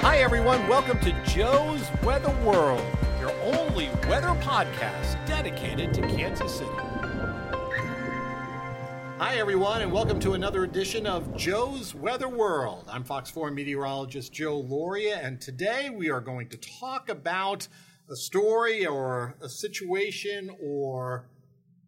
Hi, everyone. Welcome to Joe's Weather World, your only weather podcast dedicated to Kansas City. Hi, everyone, and welcome to another edition of Joe's Weather World. I'm Fox 4 meteorologist Joe Lauria, and today we are going to talk about a story or a situation or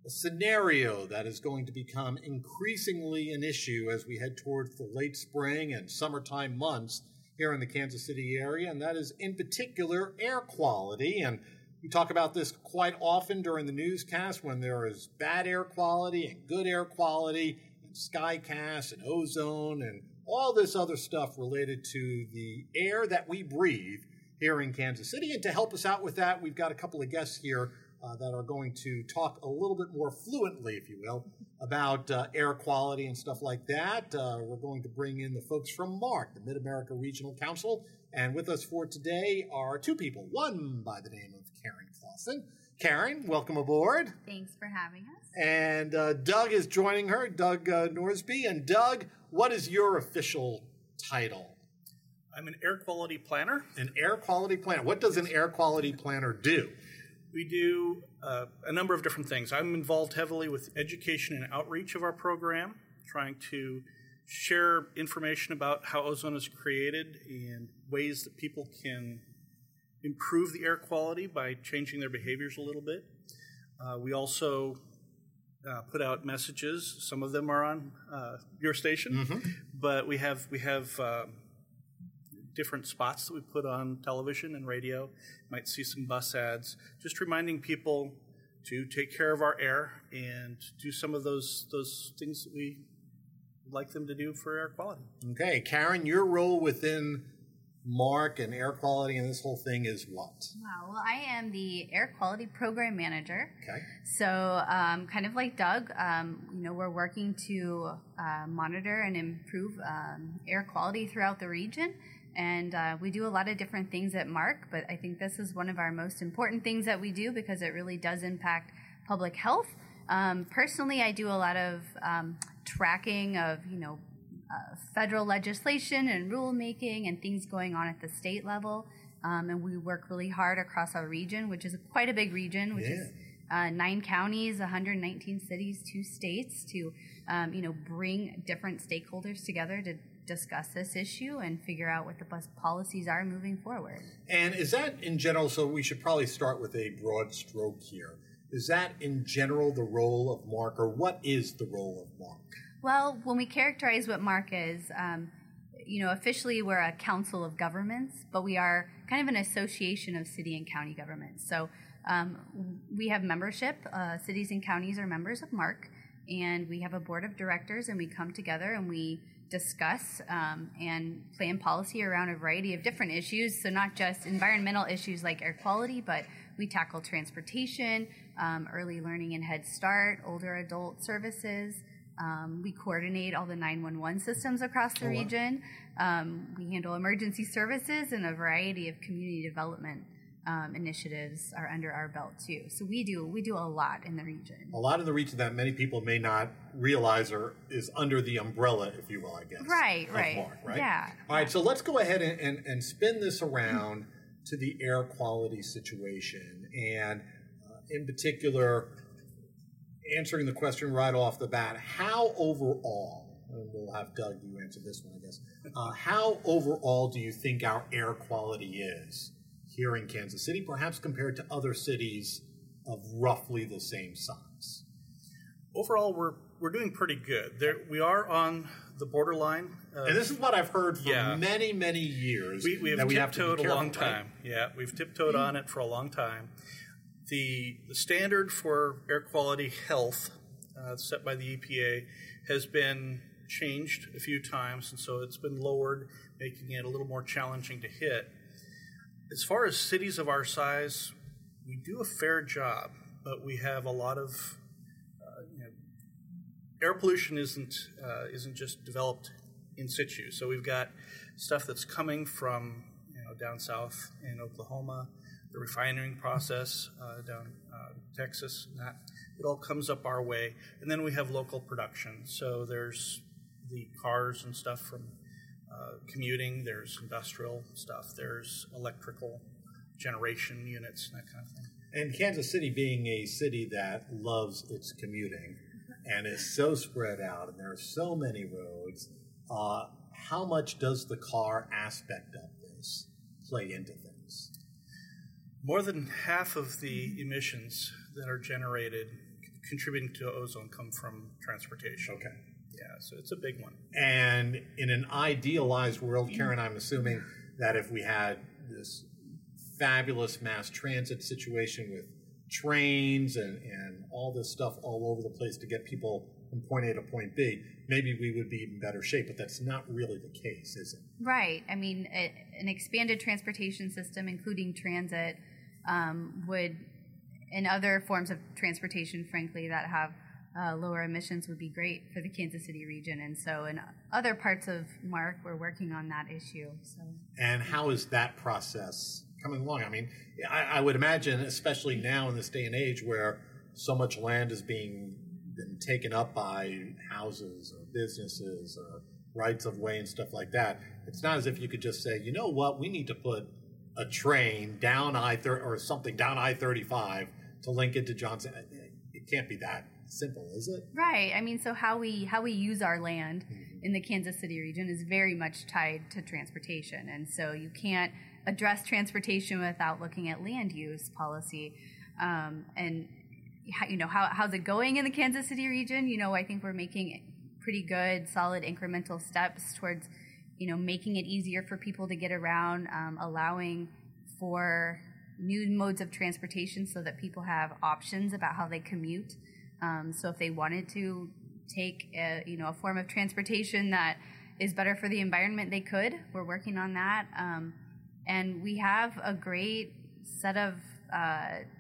a scenario that is going to become increasingly an issue as we head towards the late spring and summertime months here in the Kansas City area, and that is in particular air quality. And we talk about this quite often during the newscast when there is bad air quality and good air quality and Skycast and ozone and all this other stuff related to the air that we breathe here in Kansas City. And to help us out with that, we've got a couple of guests here that are going to talk a little bit more fluently, if you will, about air quality and stuff like that. We're going to bring in the folks from MARC, the Mid-America Regional Council, and with us for today are two people, one by the name of Karen Klaassen. Karen, welcome aboard. Thanks for having us. And Doug is joining her, Doug Norsby. And Doug, what is your official title? I'm an air quality planner. An air quality planner. What does an air quality planner do? We do a number of different things. I'm involved heavily with education and outreach of our program, trying to share information about how ozone is created and ways that people can improve the air quality by changing their behaviors a little bit. We also put out messages. Some of them are on your station, but we have different spots that we put on television and radio. You might see some bus ads, just reminding people to take care of our air and do some of those things that we would like them to do for air quality. Okay, Karen, your role within MARC and air quality and this whole thing is what? Wow, well, I am the air quality program manager. Okay. So kind of like Doug, we're working to monitor and improve air quality throughout the region. And we do a lot of different things at MARC, but I think this is one of our most important things that we do because it really does impact public health. Personally, I do a lot of tracking of, federal legislation and rulemaking and things going on at the state level. And we work really hard across our region, which is quite a big region, which is 9 counties, 119 cities, 2 states, to, bring different stakeholders together to discuss this issue and figure out what the best policies are moving forward. And is that in general, so we should probably start with a broad stroke here, is that in general the role of MARC, or what is the role of MARC? Well, when we characterize what MARC is, officially we're a council of governments, but we are kind of an association of city and county governments. So we have membership, cities and counties are members of MARC, and we have a board of directors, and we come together and we discuss and plan policy around a variety of different issues, so not just environmental issues like air quality, but we tackle transportation, early learning and Head Start, older adult services. We coordinate all the 911 systems across the region. We handle emergency services, and a variety of community development initiatives are under our belt too. So we do a lot in the region. A lot in the region that many people may not realize or is under the umbrella, if you will, I guess. Right. MARC, right? Yeah. All right, so let's go ahead and spin this around to the air quality situation, and in particular, answering the question right off the bat, how overall, and we'll have Doug, you answer this one, I guess, how overall do you think our air quality is here in Kansas City, perhaps compared to other cities of roughly the same size? Overall, we're doing pretty good. We are on the borderline. And this is what I've heard for many years. We have tiptoed a long time. Right? Yeah, we've tiptoed on it for a long time. The standard for air quality health set by the EPA has been changed a few times, and so it's been lowered, making it a little more challenging to hit. As far as cities of our size, we do a fair job, but we have a lot of air pollution isn't just developed in situ. So we've got stuff that's coming from down south in Oklahoma, the refining process down Texas, and that it all comes up our way. And then we have local production. So there's the cars and stuff from commuting. There's industrial stuff. There's electrical generation units and that kind of thing. And Kansas City being a city that loves its commuting and is so spread out and there are so many roads, how much does the car aspect of this play into things? More than half of the emissions that are generated contributing to ozone come from transportation. Okay. Yeah, so it's a big one. And in an idealized world, Karen, I'm assuming that if we had this fabulous mass transit situation with trains and all this stuff all over the place to get people from point A to point B, maybe we would be in better shape, but that's not really the case, is it? Right. I mean, an expanded transportation system, including transit, would, and other forms of transportation, frankly, that have lower emissions would be great for the Kansas City region. And so in other parts of MARC, we're working on that issue. So. And how is that process coming along? I mean, I would imagine, especially now in this day and age where so much land is being taken up by houses or businesses or rights of way and stuff like that, it's not as if you could just say, you know what, we need to put a train down I-30 or something down I-35 to link it to Johnson. It can't be that simple, is it? Right. I mean, so how we use our land in the Kansas City region is very much tied to transportation, and so you can't address transportation without looking at land use policy. And how's it going in the Kansas City region? I think we're making pretty good, solid incremental steps towards making it easier for people to get around, allowing for new modes of transportation so that people have options about how they commute. So if they wanted to take a form of transportation that is better for the environment, they could. We're working on that. And we have a great set of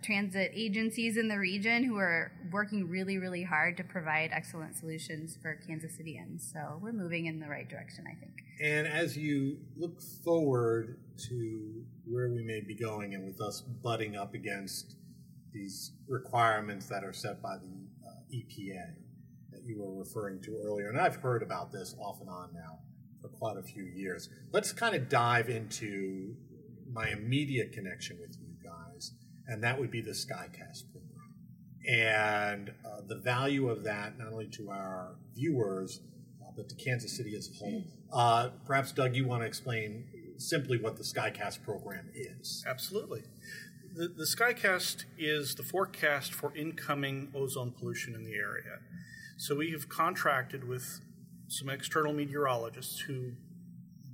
transit agencies in the region who are working really, really hard to provide excellent solutions for Kansas Cityans. So we're moving in the right direction, I think. And as you look forward to where we may be going and with us butting up against these requirements that are set by the EPA that you were referring to earlier, and I've heard about this off and on now for quite a few years. Let's kind of dive into my immediate connection with you guys, and that would be the Skycast program. And the value of that, not only to our viewers, but to Kansas City as a whole. Perhaps, Doug, you want to explain simply what the Skycast program is. Absolutely. The Skycast is the forecast for incoming ozone pollution in the area. So we have contracted with some external meteorologists who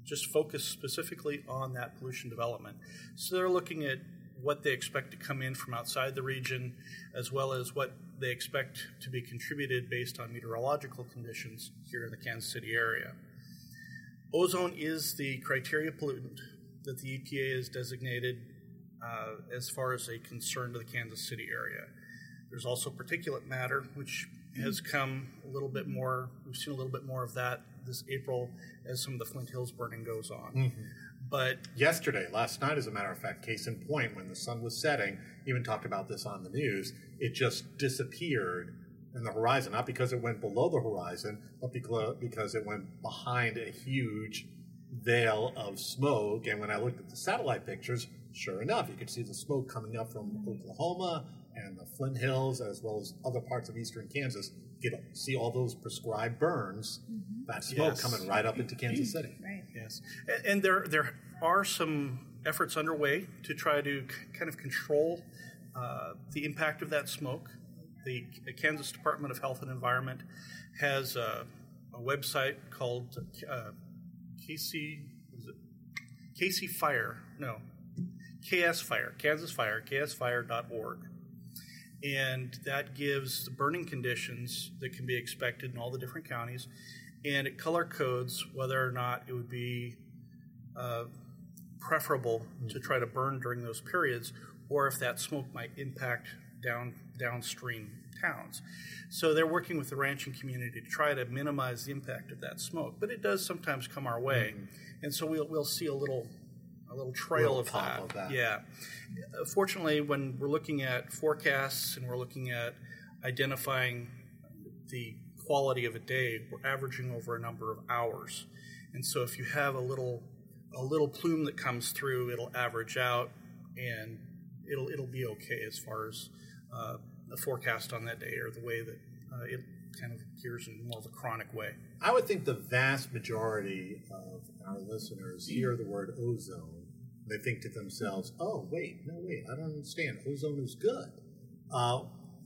just focus specifically on that pollution development. So they're looking at what they expect to come in from outside the region, as well as what they expect to be contributed based on meteorological conditions here in the Kansas City area. Ozone is the criteria pollutant that the EPA has designated as far as a concern to the Kansas City area. There's also particulate matter, which has come a little bit more. We've seen a little bit more of that this April as some of the Flint Hills burning goes on. Mm-hmm. But yesterday, last night, as a matter of fact, case in point, when the sun was setting, even talked about this on the news, it just disappeared in the horizon, not because it went below the horizon, but because it went behind a huge veil of smoke. And when I looked at the satellite pictures, sure enough, you could see the smoke coming up from Oklahoma and the Flint Hills, as well as other parts of eastern Kansas. You could see all those prescribed burns, mm-hmm. that smoke yes. coming right up into Kansas City. Right. Yes. And there are some efforts underway to try to kind of control the impact of that smoke. The Kansas Department of Health and Environment has a website called ksfire.org, and that gives the burning conditions that can be expected in all the different counties, and it color codes whether or not it would be preferable to try to burn during those periods, or if that smoke might impact downstream towns. So they're working with the ranching community to try to minimize the impact of that smoke, but it does sometimes come our way, and so we'll see a little trail of that. Yeah. Fortunately, when we're looking at forecasts and we're looking at identifying the quality of a day, we're averaging over a number of hours, and so if you have a little plume that comes through, it'll average out, and it'll be okay as far as the forecast on that day or the way that it kind of appears in more of a chronic way. I would think the vast majority of our listeners hear the word ozone. They think to themselves, oh, wait, I don't understand. Ozone is good.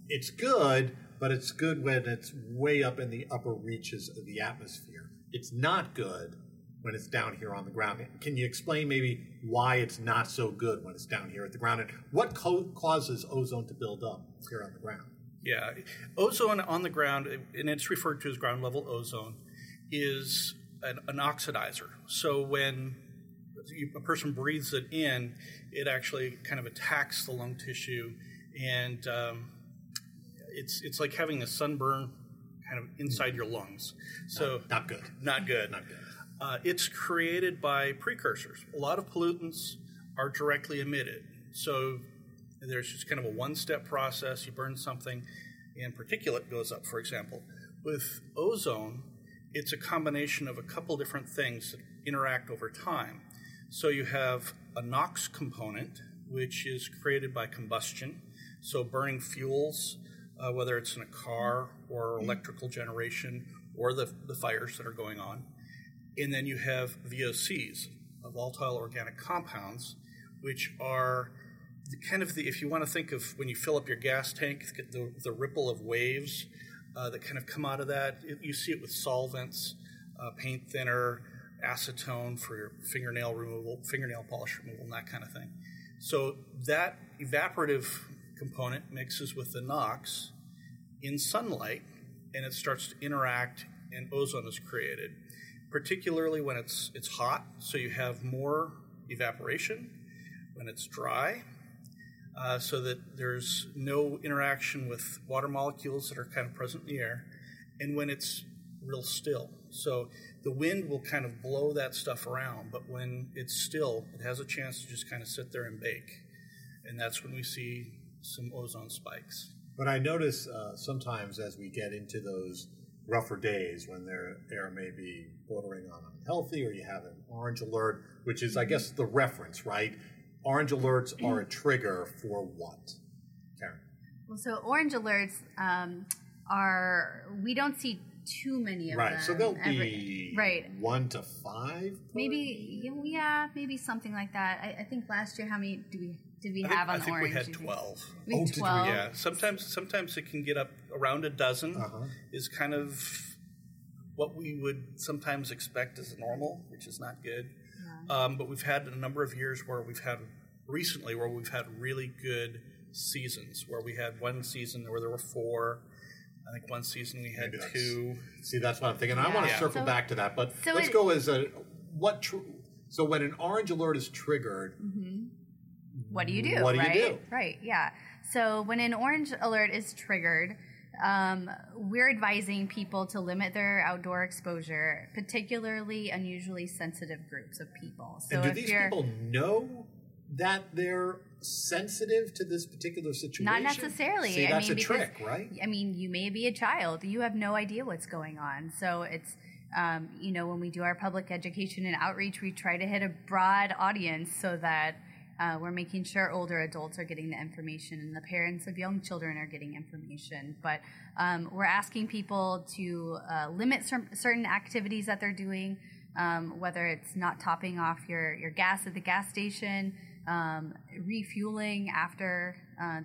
It's good, but it's good when it's way up in the upper reaches of the atmosphere. It's not good when it's down here on the ground. Can you explain maybe why it's not so good when it's down here at the ground? And what causes ozone to build up here on the ground? Yeah, ozone on the ground, and it's referred to as ground level ozone, is an oxidizer. So when a person breathes it in, it actually kind of attacks the lung tissue, and it's like having a sunburn kind of inside your lungs. So Not good. It's created by precursors. A lot of pollutants are directly emitted. So there's just kind of a one-step process. You burn something, and particulate goes up, for example. With ozone, it's a combination of a couple different things that interact over time. So you have a NOx component, which is created by combustion. So burning fuels, whether it's in a car or electrical generation or the fires that are going on. And then you have VOCs, volatile organic compounds, which are if you want to think of when you fill up your gas tank, the ripple of waves that kind of come out of that. You see it with solvents, paint thinner, acetone for your fingernail polish removal, and that kind of thing. So that evaporative component mixes with the NOx in sunlight, and it starts to interact, and ozone is created. Particularly when it's hot, so you have more evaporation. When it's dry, so that there's no interaction with water molecules that are kind of present in the air, and when it's real still. So the wind will kind of blow that stuff around, but when it's still, it has a chance to just kind of sit there and bake, and that's when we see some ozone spikes. But I notice sometimes as we get into those rougher days when there may be bordering on unhealthy, or you have an orange alert, which is, I guess, the reference, right? Orange alerts are a trigger for what, Karen? Well, so orange alerts we don't see too many of them. Right, so they'll be 1 to 5? Maybe something like that. I think last year, how many did we have on orange? I think we had 12. We had 12. Did we? Yeah, sometimes it can get up around a dozen is kind of what we would sometimes expect as normal, which is not good. Yeah. But we've had a number of years where we've had really good seasons, where we had one season where there were 4. I think one season we had 2. See, that's what I'm thinking. Yeah. I want to circle back to that, but so let's go as so when an orange alert is triggered, what do you do? Right, yeah. So when an orange alert is triggered, we're advising people to limit their outdoor exposure, particularly unusually sensitive groups of people. So, and do these people know that they're sensitive to this particular situation? Not necessarily. See, that's a trick, right? I mean, you may be a child. You have no idea what's going on. So it's, when we do our public education and outreach, we try to hit a broad audience so that we're making sure older adults are getting the information and the parents of young children are getting information. But we're asking people to limit certain activities that they're doing, whether it's not topping off your gas at the gas station, refueling after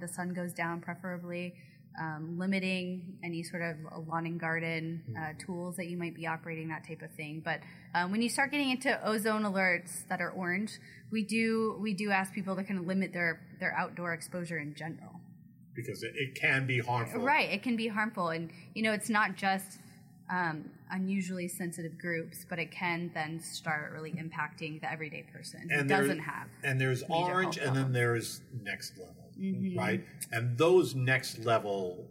the sun goes down preferably, limiting any sort of lawn and garden tools that you might be operating, that type of thing. But when you start getting into ozone alerts that are orange, we do ask people to kind of limit their outdoor exposure in general. because it can be harmful. Right, it can be harmful. And, you know, it's not just unusually sensitive groups, but it can then start really impacting the everyday person who doesn't have. And there's orange, and then there's next level, mm-hmm. right? And those next level,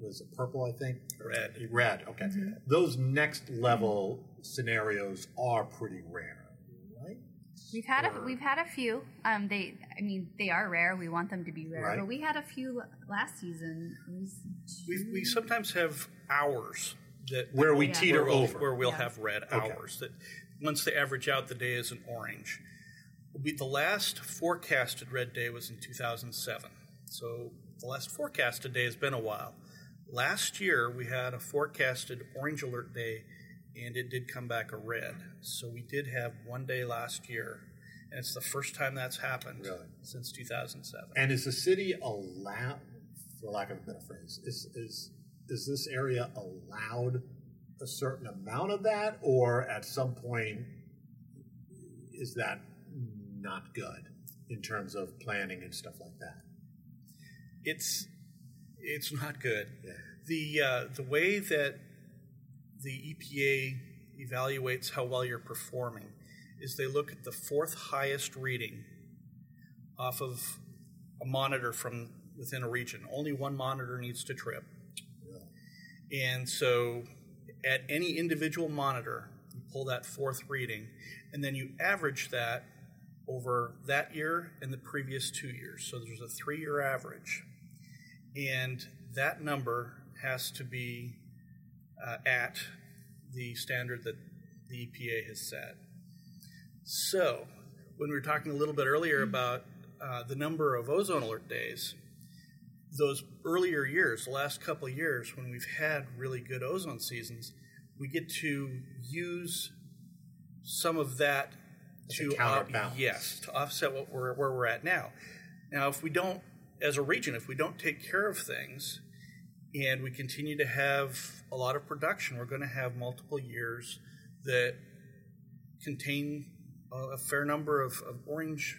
was it purple, I think? Red, okay. Mm-hmm. Those next level scenarios are pretty rare, right? We've had a few. They are rare. We want them to be rare, right. But we had a few last season. We sometimes have hours that where we teeter over, where we'll have red hours that once they average out, the day is an orange. The last forecasted red day was in 2007, so the last forecasted day has been a while. Last year we had a forecasted orange alert day, and it did come back a red. So we did have one day last year, and it's the first time that's happened since 2007. And is the city allowed, for lack of a better phrase, is this area allowed a certain amount of that, or at some point is that not good in terms of planning and stuff like that? It's not good. Yeah. The way that the EPA evaluates how well you're performing is they look at the fourth highest reading off of a monitor from within a region. Only one monitor needs to trip. Yeah. And so at any individual monitor, you pull that fourth reading, and then you average that over that year and the previous 2 years. So there's a 3-year average. And that number has to be at the standard that the EPA has set. So, when we were talking a little bit earlier about the number of ozone alert days, those earlier years, the last couple of years, when we've had really good ozone seasons, we get to use some of that to counterbalance. Yes, to offset what where we're at now. Now, if we don't, as a region, if we don't take care of things, and we continue to have a lot of production, we're going to have multiple years that contain a fair number of orange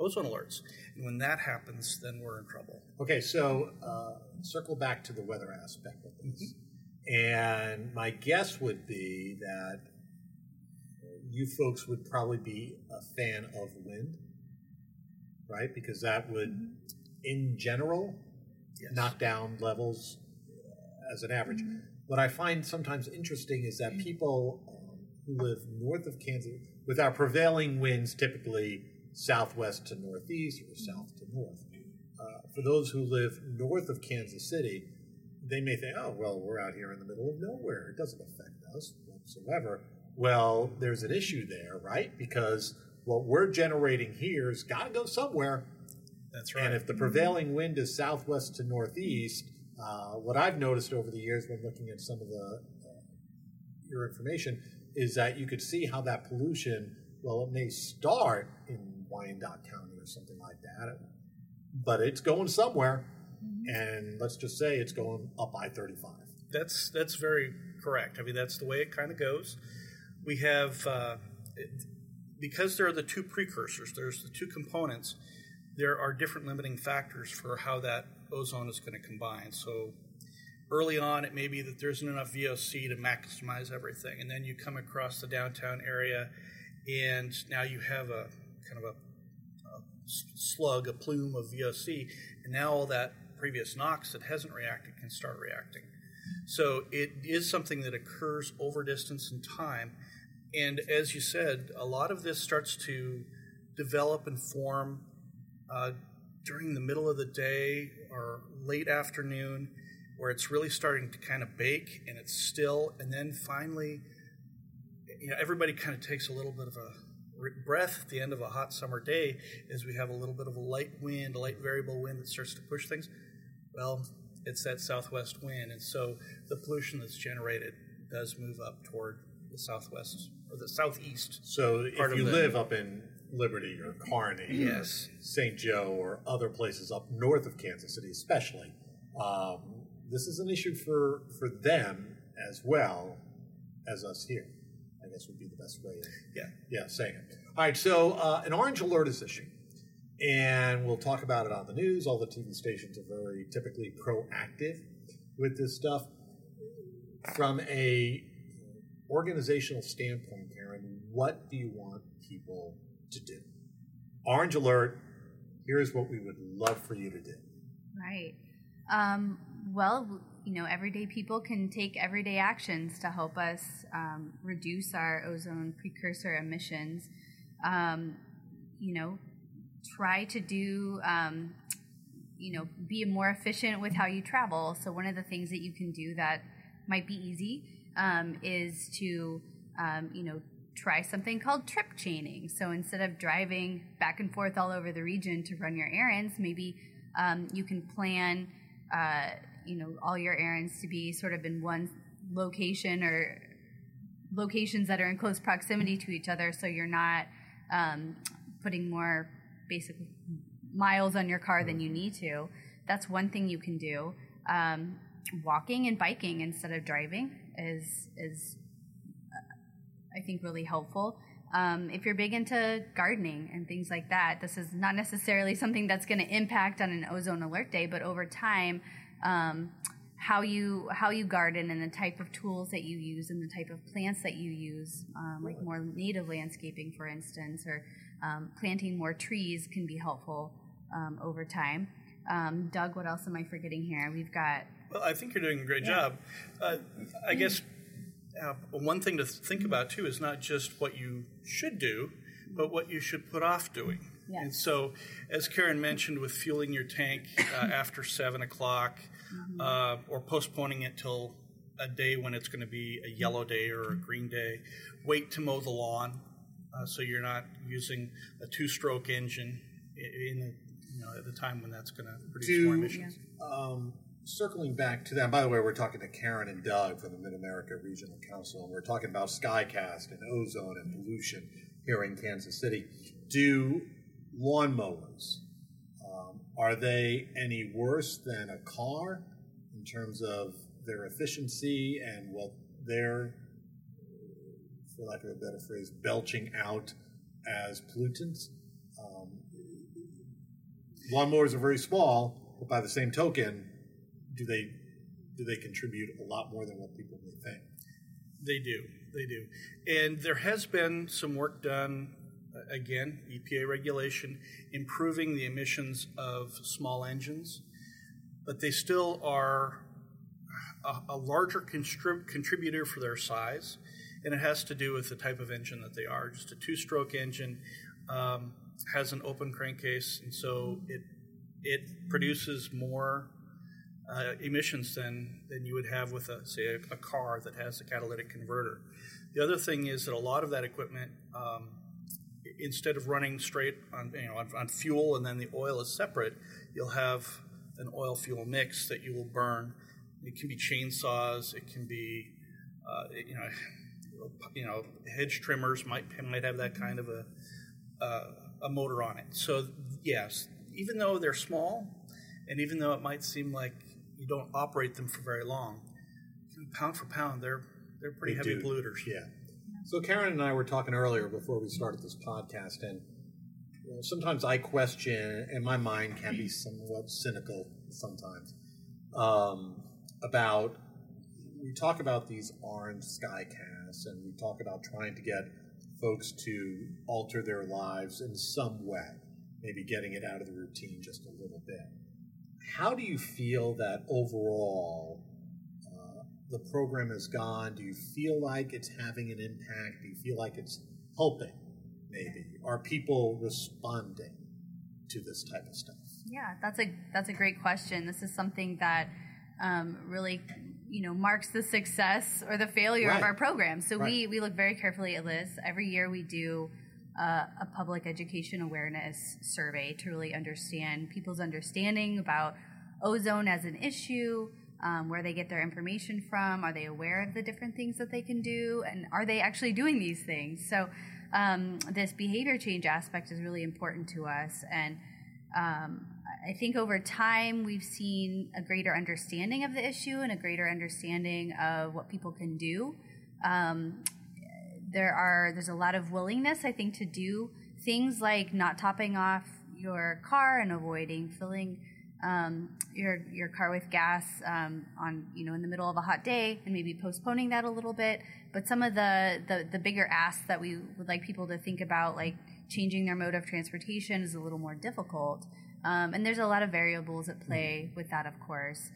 ozone alerts. And when that happens, then we're in trouble. Okay, so circle back to the weather aspect of this. Mm-hmm. And my guess would be that you folks would probably be a fan of wind, right? Because that would, in general... Yes. Knock down levels as an average. Mm-hmm. What I find sometimes interesting is that people who live north of Kansas, with our prevailing winds typically southwest to northeast or south to north, for those who live north of Kansas City, they may think, oh, well, we're out here in the middle of nowhere. It doesn't affect us whatsoever. Well, there's an issue there, right? Because what we're generating here has got to go somewhere. That's right. And if the prevailing wind is southwest to northeast, what I've noticed over the years when looking at some of the your information is that you could see how that pollution, well, it may start in Wyandotte County or something like that, but it's going somewhere, and let's just say it's going up I-35. That's very correct. I mean, that's the way it kind of goes. We have, because there are the two precursors, there's the two components, there are different limiting factors for how that ozone is going to combine. So early on, it may be that there isn't enough VOC to maximize everything. And then you come across the downtown area, and now you have a kind of a slug, a plume of VOC. And now all that previous NOx that hasn't reacted can start reacting. So it is something that occurs over distance and time. And as you said, a lot of this starts to develop and form during the middle of the day or late afternoon, where it's really starting to kind of bake and it's still, and then finally, you know, everybody kind of takes a little bit of a breath at the end of a hot summer day as we have a little bit of a light wind, a light variable wind that starts to push things. Well, it's that southwest wind, and so the pollution that's generated does move up toward the southwest or the southeast. So if you live up in Liberty or Kearney, yes, or St. Joe or other places up north of Kansas City especially, this is an issue for them as well as us here, I guess would be the best way of saying it. All right, so an orange alert is issued. And we'll talk about it on the news. All the TV stations are very typically proactive with this stuff. From a organizational standpoint, Karen, what do you want people to do? Orange Alert, here's what we would love for you to do. Right. Well, you know, everyday people can take everyday actions to help us reduce our ozone precursor emissions. You know, try to do, be more efficient with how you travel. So one of the things that you can do that might be easy is to, try something called trip chaining. So instead of driving back and forth all over the region to run your errands, maybe you can plan, all your errands to be sort of in one location or locations that are in close proximity to each other, so you're not putting more basically miles on your car than you need to. That's one thing you can do. Walking and biking instead of driving is I think really helpful. If you're big into gardening and things like that, this is not necessarily something that's going to impact on an ozone alert day, but over time, how you garden and the type of tools that you use and the type of plants that you use, like more native landscaping, for instance, or planting more trees can be helpful over time. Doug, what else am I forgetting here? We've got... Well, I think you're doing a great job. I guess... one thing to think about, too, is not just what you should do, but what you should put off doing. Yes. And so, as Karen mentioned, with fueling your tank after 7 o'clock or postponing it till a day when it's going to be a yellow day or a green day, wait to mow the lawn so you're not using a two-stroke engine at the time when that's going to produce more emissions. Yeah. Circling back to that, by the way, we're talking to Karen and Doug from the Mid-America Regional Council, and we're talking about Skycast and ozone and pollution here in Kansas City. Do lawnmowers, are they any worse than a car in terms of their efficiency and what they're, for lack of a better phrase, belching out as pollutants? Lawnmowers are very small, but by the same token, do they contribute a lot more than what people may think? They do. And there has been some work done, again, EPA regulation, improving the emissions of small engines, but they still are a larger contributor for their size, and it has to do with the type of engine that they are. Just a two-stroke engine has an open crankcase, and so it produces more emissions than you would have with, a car that has a catalytic converter. The other thing is that a lot of that equipment, instead of running straight on fuel and then the oil is separate, you'll have an oil-fuel mix that you will burn. It can be chainsaws. It can be, hedge trimmers might have that kind of a motor on it. So yes, even though they're small, and even though it might seem like you don't operate them for very long, pound for pound, they're pretty heavy polluters. Yeah. So Karen and I were talking earlier before we started this podcast, and sometimes I question, and my mind can be somewhat cynical sometimes, about, we talk about these orange skycasts, and we talk about trying to get folks to alter their lives in some way, maybe getting it out of the routine just a little bit. How do you feel that overall the program has gone? Do you feel like it's having an impact? Do you feel like it's helping, maybe? Are people responding to this type of stuff? Yeah, that's a great question. This is something that really, marks the success or the failure of our program. So we look very carefully at this. Every year we do a public education awareness survey to really understand people's understanding about ozone as an issue, where they get their information from, are they aware of the different things that they can do, and are they actually doing these things? So this behavior change aspect is really important to us, and I think over time we've seen a greater understanding of the issue and a greater understanding of what people can do. There's a lot of willingness, I think, to do things like not topping off your car and avoiding filling your car with gas on, you know, in the middle of a hot day, and maybe postponing that a little bit. But some of the bigger asks that we would like people to think about, like changing their mode of transportation, is a little more difficult. And there's a lot of variables at play with that, of course.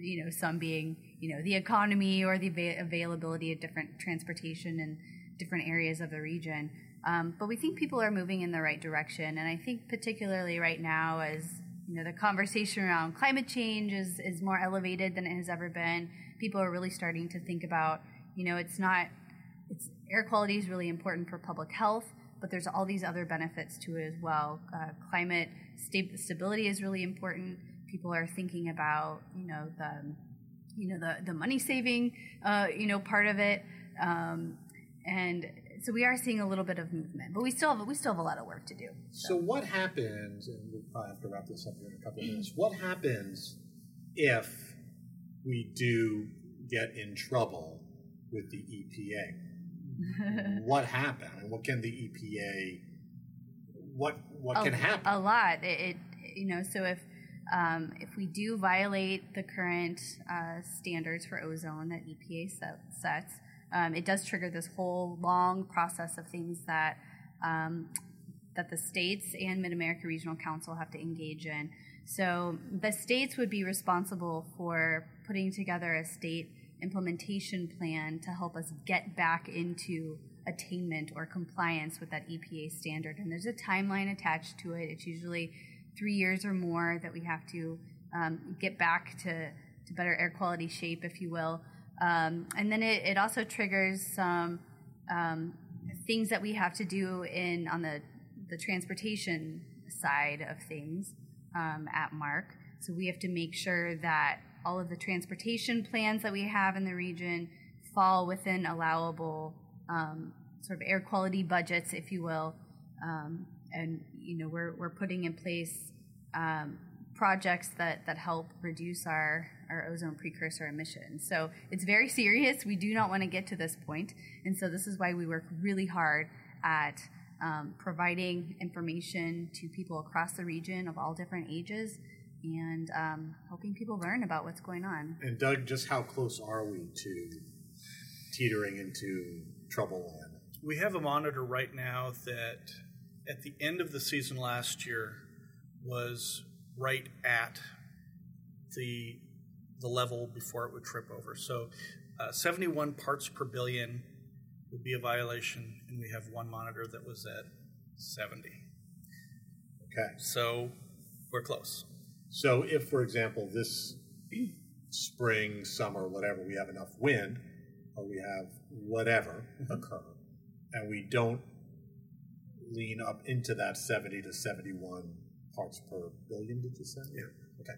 You know, some being, you know, the economy or the availability of different transportation in different areas of the region. But we think people are moving in the right direction. And I think particularly right now, as you know, the conversation around climate change is more elevated than it has ever been. People are really starting to think about, you know, it's air quality is really important for public health, but there's all these other benefits to it as well. Climate stability is really important. People are thinking about, the money saving, part of it. And so we are seeing a little bit of movement, but we still have a lot of work to do. So what happens, and we'll probably have to wrap this up here in a couple of minutes, what happens if we do get in trouble with the EPA? What happened? And what can the EPA, what can happen? A lot. If we do violate the current standards for ozone that EPA sets, it does trigger this whole long process of things that that the states and Mid-America Regional Council have to engage in. So the states would be responsible for putting together a state implementation plan to help us get back into attainment or compliance with that EPA standard. And there's a timeline attached to it. It's usually 3 years or more that we have to get back to better air quality shape, if you will. And then it also triggers some things that we have to do on the transportation side of things at MARC. So we have to make sure that all of the transportation plans that we have in the region fall within allowable sort of air quality budgets, if you will. We're putting in place projects that help reduce our ozone precursor emissions. So it's very serious. We do not want to get to this point. And so this is why we work really hard at providing information to people across the region of all different ages and helping people learn about what's going on. And Doug, just how close are we to teetering into trouble land? We have a monitor right now that at the end of the season last year was right at the level before it would trip over. So 71 parts per billion would be a violation, and we have one monitor that was at 70. Okay. So we're close. So if, for example, this spring, summer, whatever, we have enough wind or we have whatever occur, and we don't lean up into that 70 to 71 parts per billion, did you say? Yeah. Okay.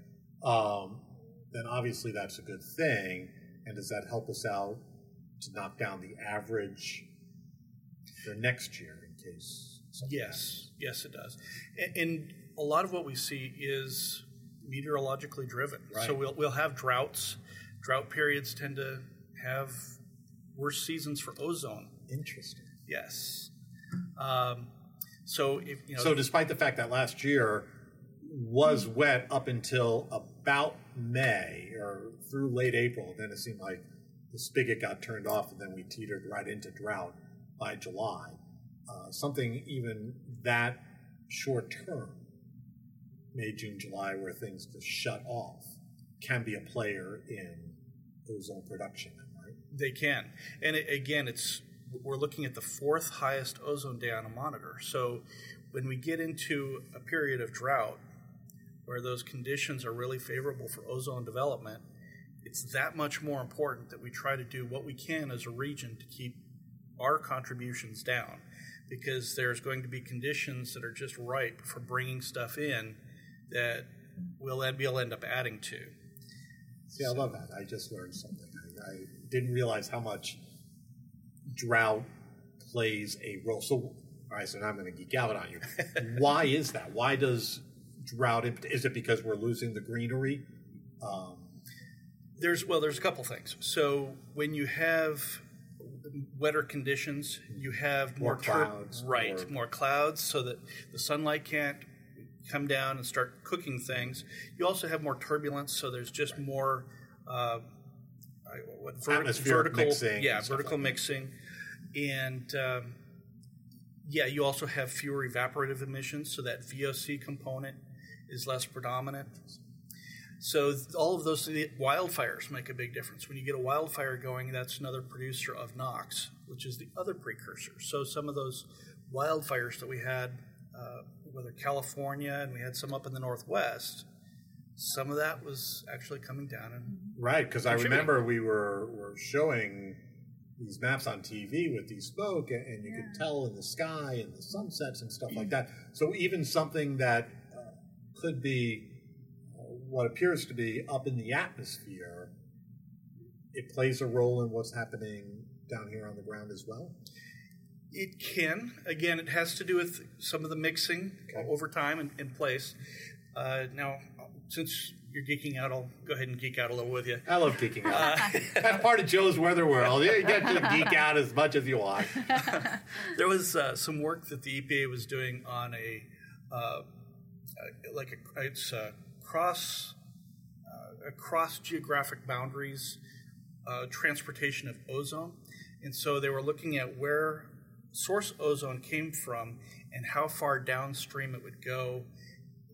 Then obviously that's a good thing. And does that help us out to knock down the average for next year in case something happens? Yes, it does. And a lot of what we see is meteorologically driven. Right. So we'll have droughts. Drought periods tend to have worse seasons for ozone. Interesting. Yes. So despite the fact that last year was wet up until about May or through late April, then it seemed like the spigot got turned off and then we teetered right into drought by July. Something even that short term, May, June, July, where things just shut off, can be a player in ozone production, right? They can. And we're looking at the fourth highest ozone day on a monitor. So when we get into a period of drought where those conditions are really favorable for ozone development, it's that much more important that we try to do what we can as a region to keep our contributions down, because there's going to be conditions that are just ripe for bringing stuff in that we'll end up adding to. See, I love that. I just learned something. I didn't realize how much drought plays a role. So, all right, so now I'm going to geek out on you. Why is that? Why does drought, is it because we're losing the greenery? There's a couple things. So when you have wetter conditions, you have more clouds. Right, more clouds so that the sunlight can't come down and start cooking things. You also have more turbulence, so there's just more vertical mixing. Yeah, vertical mixing. And you also have fewer evaporative emissions, so that VOC component is less predominant. So all of those wildfires make a big difference. When you get a wildfire going, that's another producer of NOx, which is the other precursor. So some of those wildfires that we had, whether California and we had some up in the Northwest, some of that was actually coming down. Right, because I remember we were showing these maps on TV with the smoke, and you could tell in the sky and the sunsets and stuff like that. So even something that could be what appears to be up in the atmosphere, it plays a role in what's happening down here on the ground as well? It can. Again, it has to do with some of the mixing over time and in place. Now, since you're geeking out, I'll go ahead and geek out a little with you. I love geeking out. That's part of Joe's weather world. You get to geek out as much as you want. There was some work that the EPA was doing on across geographic boundaries, transportation of ozone. And so they were looking at where source ozone came from and how far downstream it would go,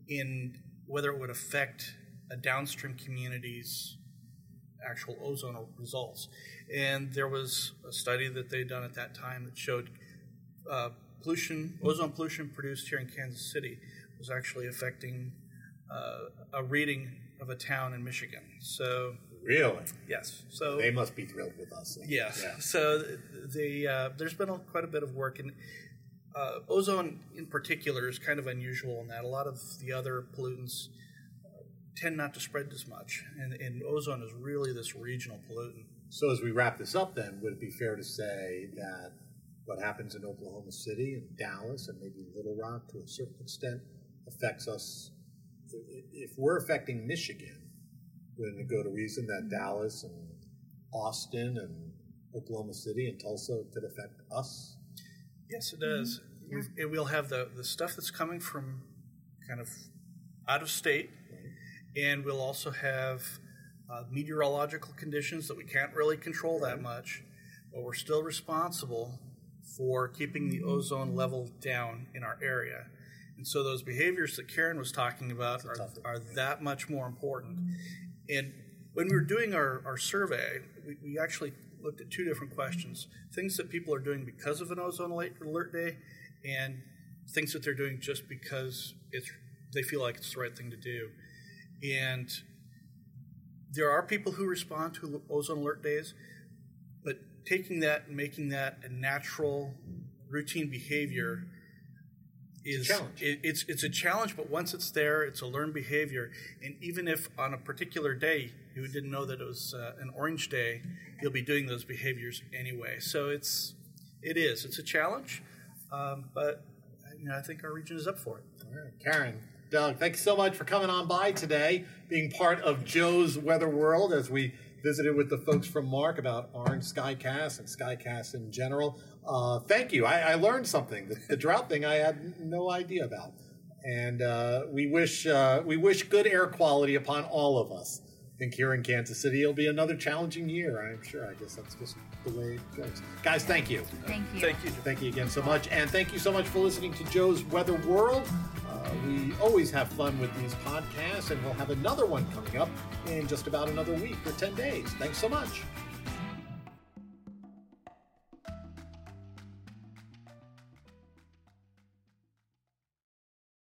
in whether it would affect a downstream community's actual ozone results. And there was a study that they'd done at that time that showed ozone pollution produced here in Kansas City was actually affecting a reading of a town in Michigan. So really? Yes. So they must be thrilled with us. Yes. Yeah. So there's been quite a bit of work, and ozone in particular is kind of unusual in that a lot of the other pollutants tend not to spread as much, and ozone is really this regional pollutant. So as we wrap this up then, would it be fair to say that what happens in Oklahoma City and Dallas and maybe Little Rock to a certain extent affects us? If we're affecting Michigan, wouldn't it go to reason that Dallas and Austin and Oklahoma City and Tulsa could affect us? Yes, it does. Mm-hmm. Yeah. We'll have the stuff that's coming from kind of out of state, right, and we'll also have meteorological conditions that we can't really control that much, but we're still responsible for keeping the ozone level down in our area. And so those behaviors that Karen was talking about are that much more important. And when we were doing our survey, we actually looked at two different questions: things that people are doing because of an ozone alert day, and things that they're doing just because they feel like it's the right thing to do. And there are people who respond to ozone alert days, but taking that and making that a natural, routine behavior is a challenge. It's a challenge, but once it's there, it's a learned behavior. And even if on a particular day you didn't know that it was an orange day, you'll be doing those behaviors anyway. So it's a challenge, but I think our region is up for it. All right, Karen, Doug, thanks so much for coming on by today, being part of Joe's Weather World as we visited with the folks from MARC about Orange Skycast and Skycast in general. Thank you. I learned something. The drought thing I had no idea about. And we wish good air quality upon all of us. I think here in Kansas City it'll be another challenging year, I'm sure. I guess that's just the way it goes. Guys, thank you. Thank you. Thank you. Thank you again so much. And thank you so much for listening to Joe's Weather World. We always have fun with these podcasts, and we'll have another one coming up in just about another week or 10 days. Thanks so much.